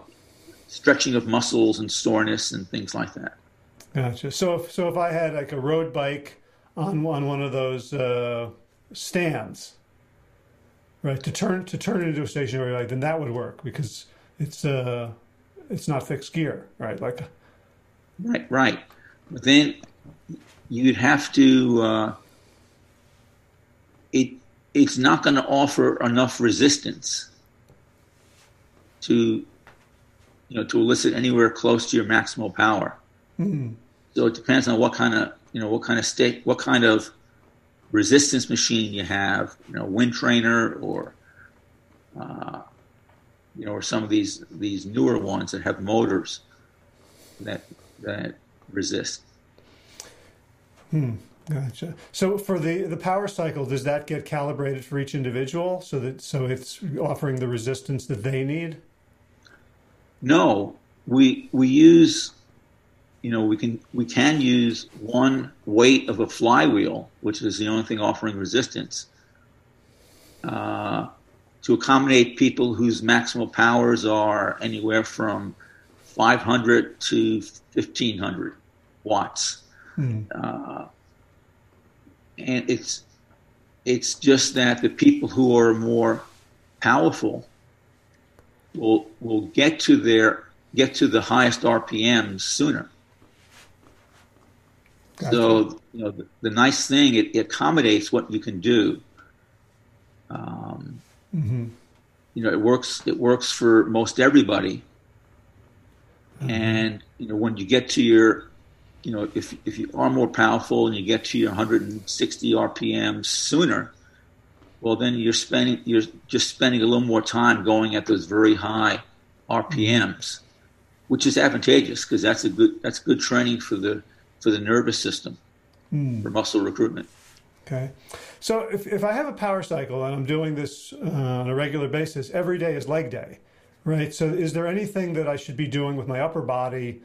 stretching of muscles and soreness and things like that. Gotcha. So if, so if I had like a road bike on on one of those uh, stands, right, to turn to turn into a stationary bike, then that would work because it's uh it's not fixed gear, right? Like, right, right. But then you'd have to. Uh, it it's not going to offer enough resistance to. You know, to elicit anywhere close to your maximal power. Mm-hmm. So it depends on what kind of, you know, what kind of state, what kind of resistance machine you have. You know, wind trainer or, uh, you know, or some of these these newer ones that have motors that that resist. Hmm. Gotcha. So for the, the power cycle, does that get calibrated for each individual so that so it's offering the resistance that they need? No, we we use, you know, we can we can use one weight of a flywheel, which is the only thing offering resistance, uh, to accommodate people whose maximal powers are anywhere from five hundred to fifteen hundred watts. Mm. Uh, and it's it's just that the people who are more powerful will will get to their get to the highest R P Ms sooner. Gotcha. So you know the, the nice thing, it, it accommodates what you can do. Um, mm-hmm. You know, it works. It works for most everybody. Mm-hmm. And you know, when you get to your, you know, if if you are more powerful and you get to your one hundred sixty R P Ms sooner, well, then you're spending you're just spending a little more time going at those very high R P Ms, which is advantageous because that's a good that's good training for the for the nervous system, mm. for muscle recruitment. Okay, so if if I have a power cycle and I'm doing this uh, on a regular basis, every day is leg day, right? So is there anything that I should be doing with my upper body?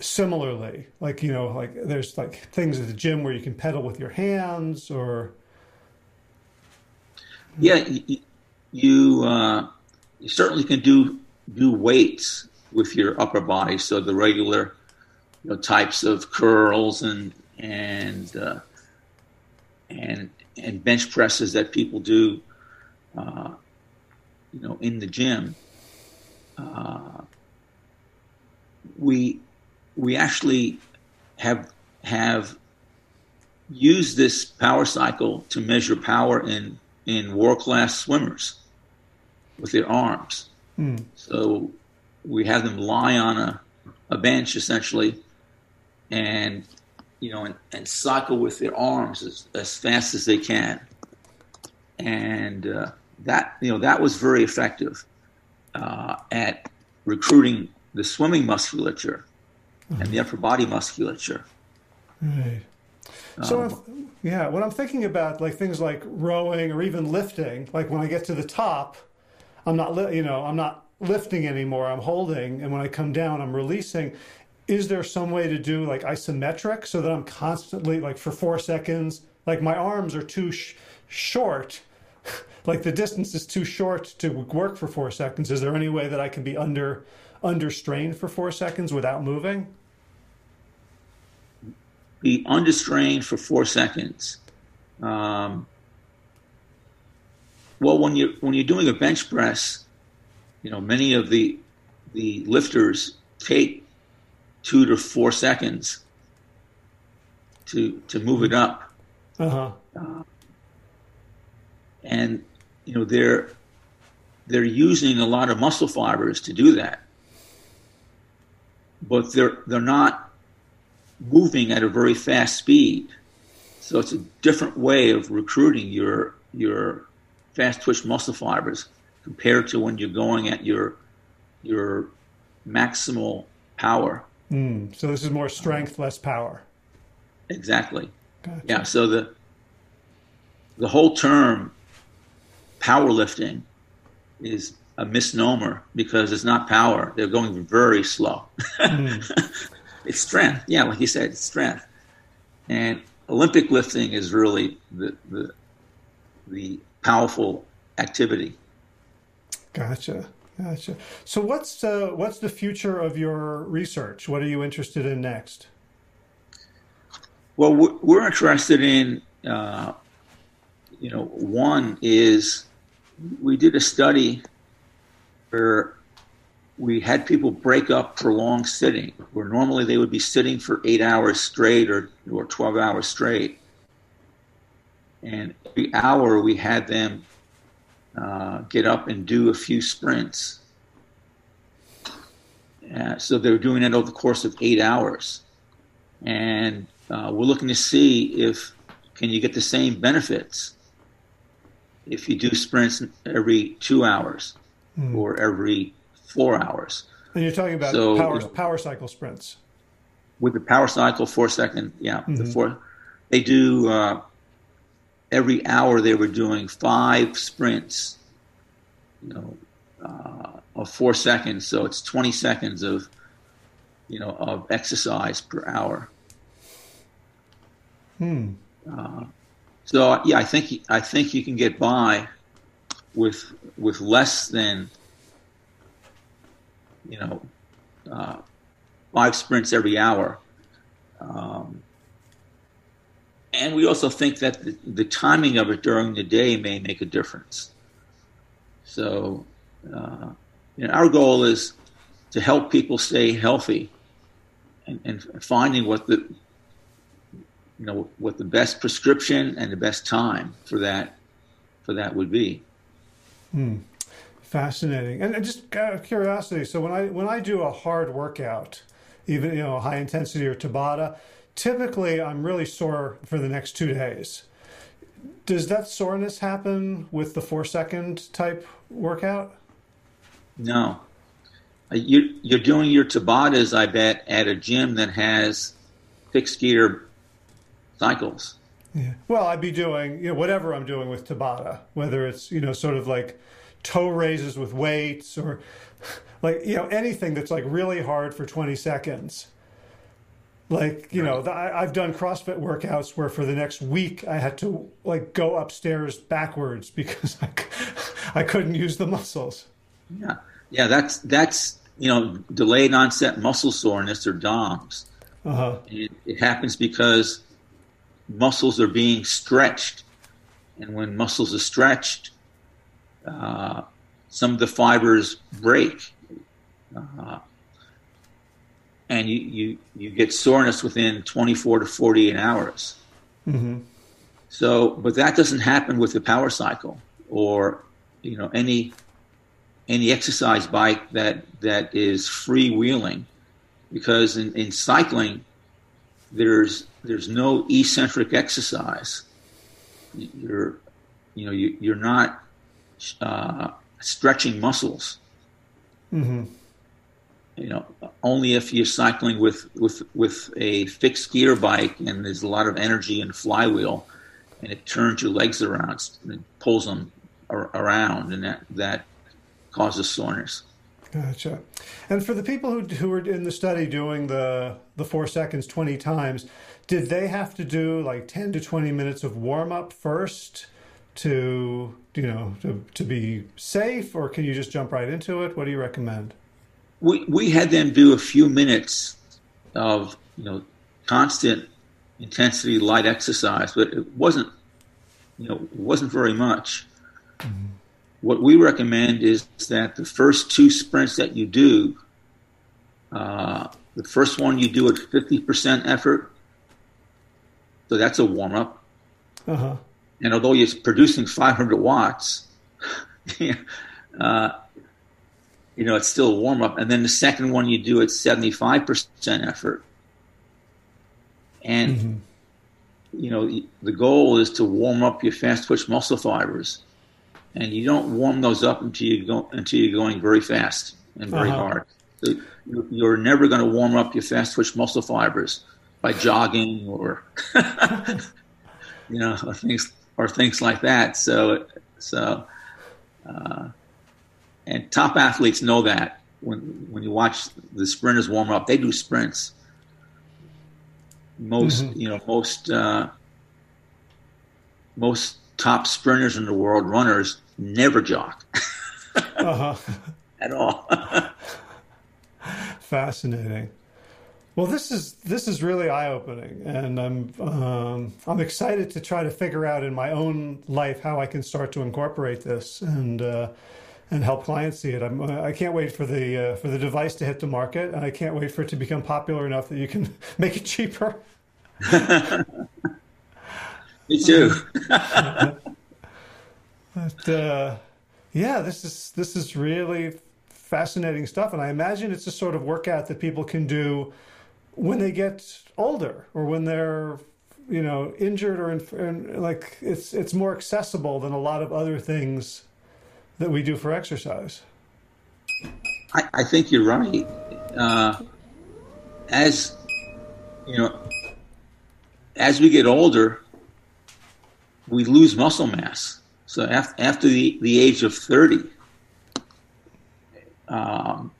Similarly, like, you know, like there's like things at the gym where you can pedal with your hands or. Yeah, you you, uh, you certainly can do do weights with your upper body. So the regular, you know, types of curls and and uh, and and bench presses that people do, uh, you know, in the gym. Uh, we. We actually have have used this power cycle to measure power in, in world-class swimmers with their arms. Mm. So we have them lie on a, a bench essentially, and you know, and, and cycle with their arms as, as fast as they can. And uh, that you know that was very effective uh, at recruiting the swimming musculature. Mm-hmm. And the upper body musculature. Right. So, um, I'm, yeah, when I'm thinking about like things like rowing or even lifting, like when I get to the top, I'm not, li- you know, I'm not lifting anymore. I'm holding, and when I come down, I'm releasing. Is there some way to do like isometric so that I'm constantly like for four seconds, like my arms are too sh- short, like the distance is too short to work for four seconds? Is there any way that I can be under? under strain for four seconds without moving? Be under strain for four seconds. Um, well, when you when you're doing a bench press, you know, many of the the lifters take two to four seconds to to move it up. Uh-huh. Uh, and you know they're they're using a lot of muscle fibers to do that. But they're they're not moving at a very fast speed, so it's a different way of recruiting your your fast twitch muscle fibers compared to when you're going at your your maximal power. Mm, so this is more strength, less power. Exactly. Gotcha. Yeah. So the the whole term powerlifting is a misnomer because it's not power. They're going very slow. Mm. It's strength. Yeah, like you said, it's strength. And Olympic lifting is really the the, the powerful activity. Gotcha, gotcha. So what's uh, what's the future of your research? What are you interested in next? Well, we're, we're interested in, uh, you know, one is we did a study where we had people break up prolonged sitting, where normally they would be sitting for eight hours straight or, or twelve hours straight. And every hour we had them uh, get up and do a few sprints. Uh, so they were doing that over the course of eight hours. And uh, we're looking to see if, can you get the same benefits if you do sprints every two hours? mm. or every four hours. And you're talking about so, power, power cycle sprints. With the power cycle, four second, yeah. Mm-hmm. The four, they do, uh, every hour they were doing five sprints, you know, uh, of four seconds. So it's twenty seconds of, you know, of exercise per hour. Hmm. Uh, so yeah, I think I think you can get by with with less than, you know, uh, five sprints every hour. Um, and we also think that the, the timing of it during the day may make a difference. So, uh, you know, our goal is to help people stay healthy, and, and finding what the you know what the best prescription and the best time for that for that would be. Mm. Fascinating. And just out of curiosity, so when I when I do a hard workout, even you know high intensity or Tabata, typically I'm really sore for the next two days. Does that soreness happen with the four second type workout? No, you, you're doing your Tabatas, I bet, at a gym that has fixed gear cycles. Yeah. Well, I'd be doing you know whatever I'm doing with Tabata, whether it's you know sort of like toe raises with weights, or like you know anything that's like really hard for twenty seconds. Like you right. know, I, I've done CrossFit workouts where for the next week I had to like go upstairs backwards because I, I couldn't use the muscles. Yeah, yeah, that's that's you know delayed onset muscle soreness, or D O M S. Uh-huh. It, it happens because muscles are being stretched, and when muscles are stretched, Uh, some of the fibers break, uh, and you, you, you get soreness within twenty-four to forty-eight hours. Mm-hmm. So, but that doesn't happen with the power cycle or, you know, any, any exercise bike that, that is freewheeling, because in, in cycling, there's, there's no eccentric exercise. You're, you know, you, you're not, Uh, stretching muscles. Mm-hmm. You know, only if you're cycling with, with with a fixed gear bike and there's a lot of energy in flywheel, and it turns your legs around and pulls them ar- around, and that that causes soreness. Gotcha. And for the people who who were in the study doing the the four seconds twenty times, did they have to do like ten to twenty minutes of warm up first to you know to, to be safe, or can you just jump right into it? What do you recommend? We we had them do a few minutes of you know constant intensity light exercise, but it wasn't you know it wasn't very much. Mm-hmm. What we recommend is that the first two sprints that you do, uh, the first one you do at fifty percent effort, so that's a warm up. Uh huh. And although you're producing five hundred watts, uh, you know, it's still a warm-up. And then the second one you do at seventy-five percent effort. And, mm-hmm. you know, the goal is to warm up your fast-twitch muscle fibers. And you don't warm those up until, you go, until you're going very fast and very uh-huh. hard. So you're never going to warm up your fast-twitch muscle fibers by jogging or... You know, or things or things like that. So, so, uh, and top athletes know that. When when you watch the sprinters warm up, they do sprints. Most, mm-hmm. you know, most uh, most top sprinters in the world, runners, never jog uh-huh. at all. Fascinating. Well, this is this is really eye-opening, and I'm um, I'm excited to try to figure out in my own life how I can start to incorporate this and uh, and help clients see it. I'm, I can't wait for the uh, for the device to hit the market, and I can't wait for it to become popular enough that you can make it cheaper. Me too. But uh, yeah, this is this is really fascinating stuff, and I imagine it's a sort of workout that people can do when they get older, or when they're, you know, injured, or in, in, like it's it's more accessible than a lot of other things that we do for exercise. I, I think you're right. Uh, as you know, as we get older, we lose muscle mass. So af- after the, the age of thirty, um,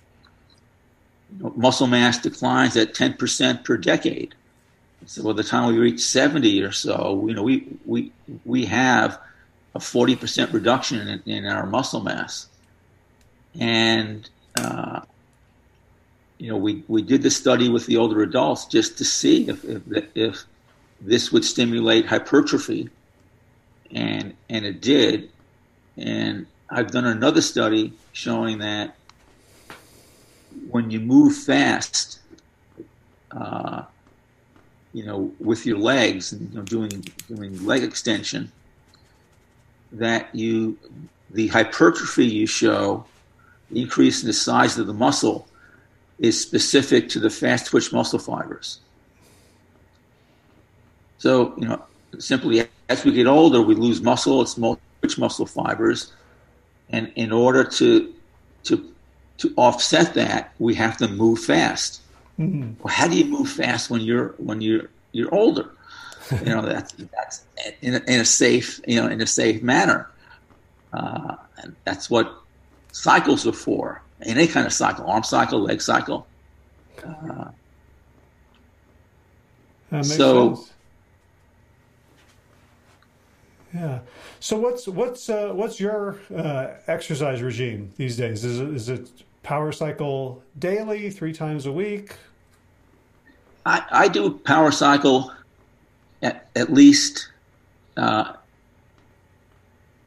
you know, muscle mass declines at ten percent per decade. So by the time we reach seventy or so, you know, we we we have a forty percent reduction in, in our muscle mass. And uh, you know, we, we did this study with the older adults just to see if if, if this would stimulate hypertrophy, and and it did. And I've done another study showing that when you move fast, uh, you know, with your legs and you know, doing doing leg extension, that you the hypertrophy you show, the increase in the size of the muscle, is specific to the fast twitch muscle fibers. So, you know, simply as we get older, we lose muscle, it's multi twitch muscle fibers. And in order to to to offset that, we have to move fast. Mm-hmm. Well, how do you move fast when you're when you're you're older? You know, that's that's in a, in a safe, you know, in a safe manner. Uh, and that's what cycles are for, any kind of cycle, arm cycle, leg cycle. Uh, that makes so, sense. Yeah. So what's what's uh, what's your uh, exercise regime these days? Is it, is it power cycle daily, three times a week? I, I do power cycle at at least uh,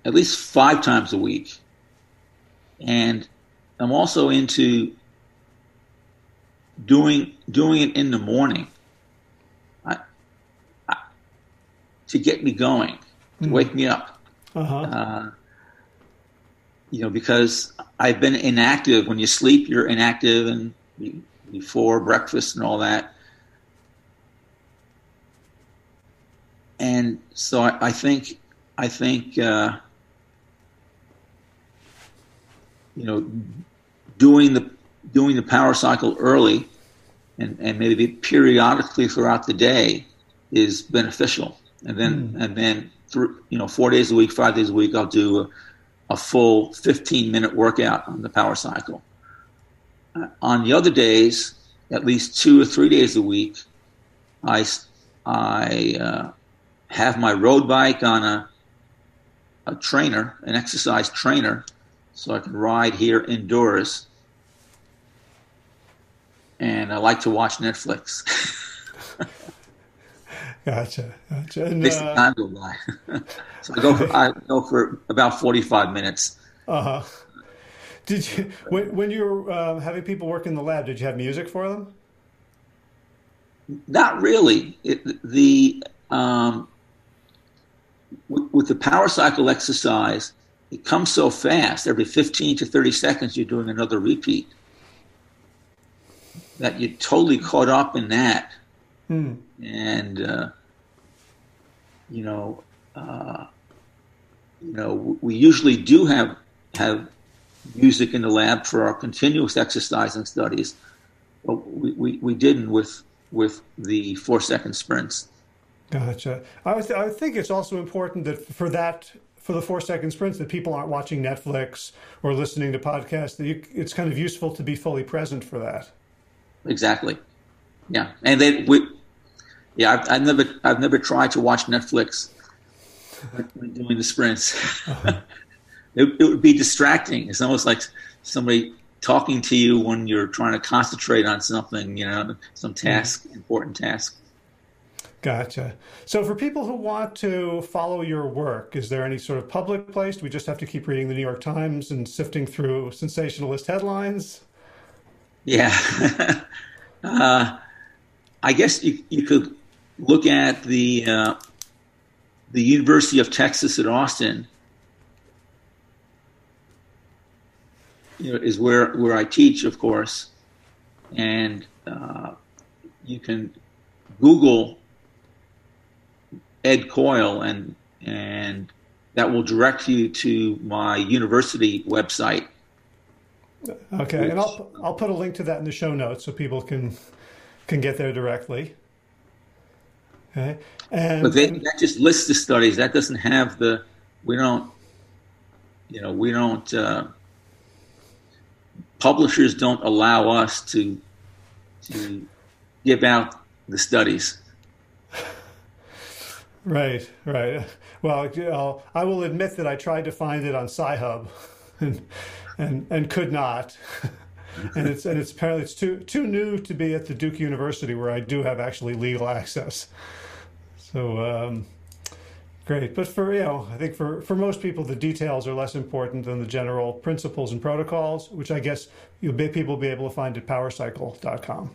at least five times a week. And I'm also into doing doing it in the morning I, I, to get me going, to wake me up. Uh-huh. Uh, you know, because I've been inactive. When you sleep, you're inactive, and you, before breakfast and all that. And so I, I think I think. Uh, You know, doing the doing the power cycle early, and, and maybe periodically throughout the day, is beneficial. And then mm. and then through, you know, four days a week, five days a week, I'll do a, a full fifteen minute workout on the power cycle. Uh, on the other days, at least two or three days a week, I I uh, have my road bike on a a trainer, an exercise trainer. So I can ride here indoors, and I like to watch Netflix. Gotcha, gotcha. And, uh, the time goes by. So I go for I go for about forty-five minutes. Uh huh. Did you when when you were uh, having people work in the lab? Did you have music for them? Not really. It, the um, with, with the power cycle exercise, it comes so fast, every fifteen to thirty seconds you're doing another repeat, that you're totally caught up in that. Hmm. And, uh, you know, uh, you know, we usually do have have music in the lab for our continuous exercise and studies, but we, we, we didn't with, with the four-second sprints. Gotcha. I, th- I think it's also important that for that – for the four-second sprints, that people aren't watching Netflix or listening to podcasts, that you, it's kind of useful to be fully present for that. Exactly. Yeah, and they, we, yeah, I've, I've never, I've never tried to watch Netflix when doing the sprints. Uh-huh. it, it would be distracting. It's almost like somebody talking to you when you're trying to concentrate on something, you know, some task, mm-hmm. important task. Gotcha. So for people who want to follow your work, is there any sort of public place? Do we just have to keep reading the New York Times and sifting through sensationalist headlines? Yeah. uh, I guess you, you could look at the uh, the University of Texas at Austin. You know, is where, where I teach, of course. And uh, you can Google Ed Coyle, and and that will direct you to my university website, Okay, Oops. and I'll I'll put a link to that in the show notes so people can can get there directly. Okay, and but they, that just lists the studies. That doesn't have the we don't, you know, we don't. Uh, publishers don't allow us to to give out the studies. Right, right. Well, you know, I will admit that I tried to find it on Sci-Hub, and and and could not. And it's and it's apparently it's too too new to be at the Duke University, where I do have actually legal access. So um, great, but for you know, I think for for most people, the details are less important than the general principles and protocols, which I guess you'll be people will be able to find at power cycle dot com.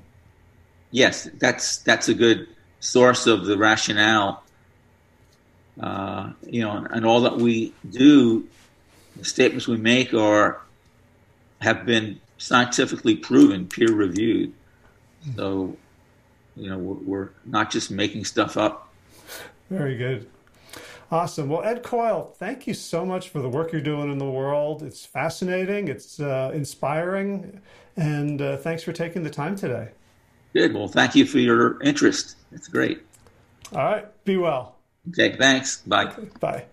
Yes, that's that's a good source of the rationale. Uh, you know, and, and all that we do, the statements we make are have been scientifically proven, peer reviewed. So, you know, we're, we're not just making stuff up. Very good, awesome. Well, Ed Coyle, thank you so much for the work you're doing in the world. It's fascinating, it's uh, inspiring, and uh, thanks for taking the time today. Good. Well, thank you for your interest. It's great. All right. Be well. Okay, thanks. Bye. Bye.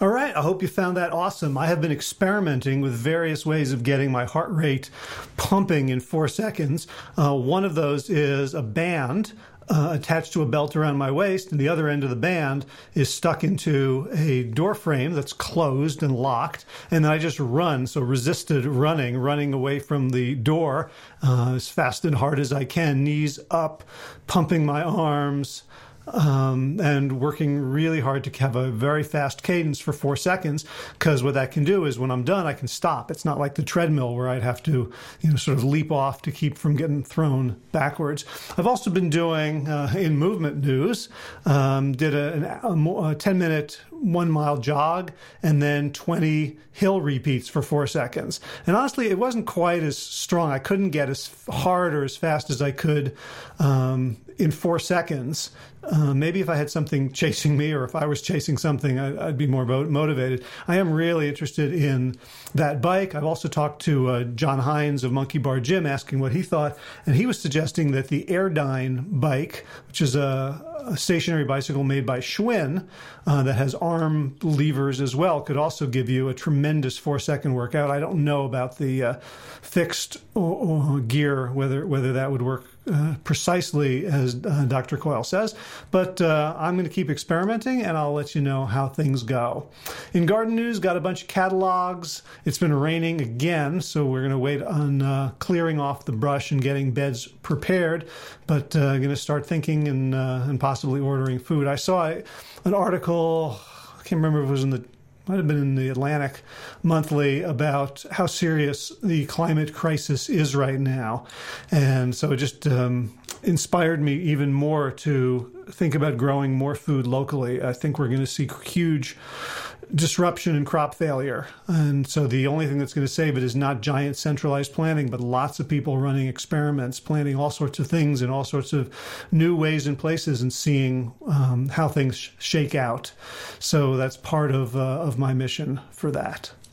All right, I hope you found that awesome. I have been experimenting with various ways of getting my heart rate pumping in four seconds. Uh, one of those is a band uh, attached to a belt around my waist, and the other end of the band is stuck into a door frame that's closed and locked, and then I just run, so resisted running, running away from the door uh, as fast and hard as I can, knees up, pumping my arms, Um, and working really hard to have a very fast cadence for four seconds, because what that can do is when I'm done, I can stop. It's not like the treadmill where I'd have to, you know, sort of leap off to keep from getting thrown backwards. I've also been doing, uh, in movement news, um, did a, a, a ten-minute one-mile jog and then twenty hill repeats for four seconds. And honestly, it wasn't quite as strong. I couldn't get as hard or as fast as I could um, in four seconds. Uh, maybe if I had something chasing me or if I was chasing something, I, I'd be more mo- motivated. I am really interested in that bike. I've also talked to uh, John Hines of Monkey Bar Gym asking what he thought, and he was suggesting that the Airdyne bike, which is a, a stationary bicycle made by Schwinn uh, that has arm levers as well, could also give you a tremendous four-second workout. I don't know about the uh, fixed or, or gear, whether whether that would work Uh, precisely as uh, Doctor Coyle says, but uh, I'm going to keep experimenting and I'll let you know how things go. In garden news, got a bunch of catalogs. It's been raining again, so we're going to wait on uh, clearing off the brush and getting beds prepared, but I'm uh, going to start thinking and, uh, and possibly ordering food. I saw a, an article, I can't remember if it was in the might have been in the Atlantic Monthly about how serious the climate crisis is right now. And so it just um, inspired me even more to think about growing more food locally. I think we're going to see huge disruption and crop failure. And so the only thing that's going to save it is not giant centralized planting, but lots of people running experiments, planting all sorts of things in all sorts of new ways and places and seeing um, how things sh- shake out. So that's part of, uh, of my mission for that.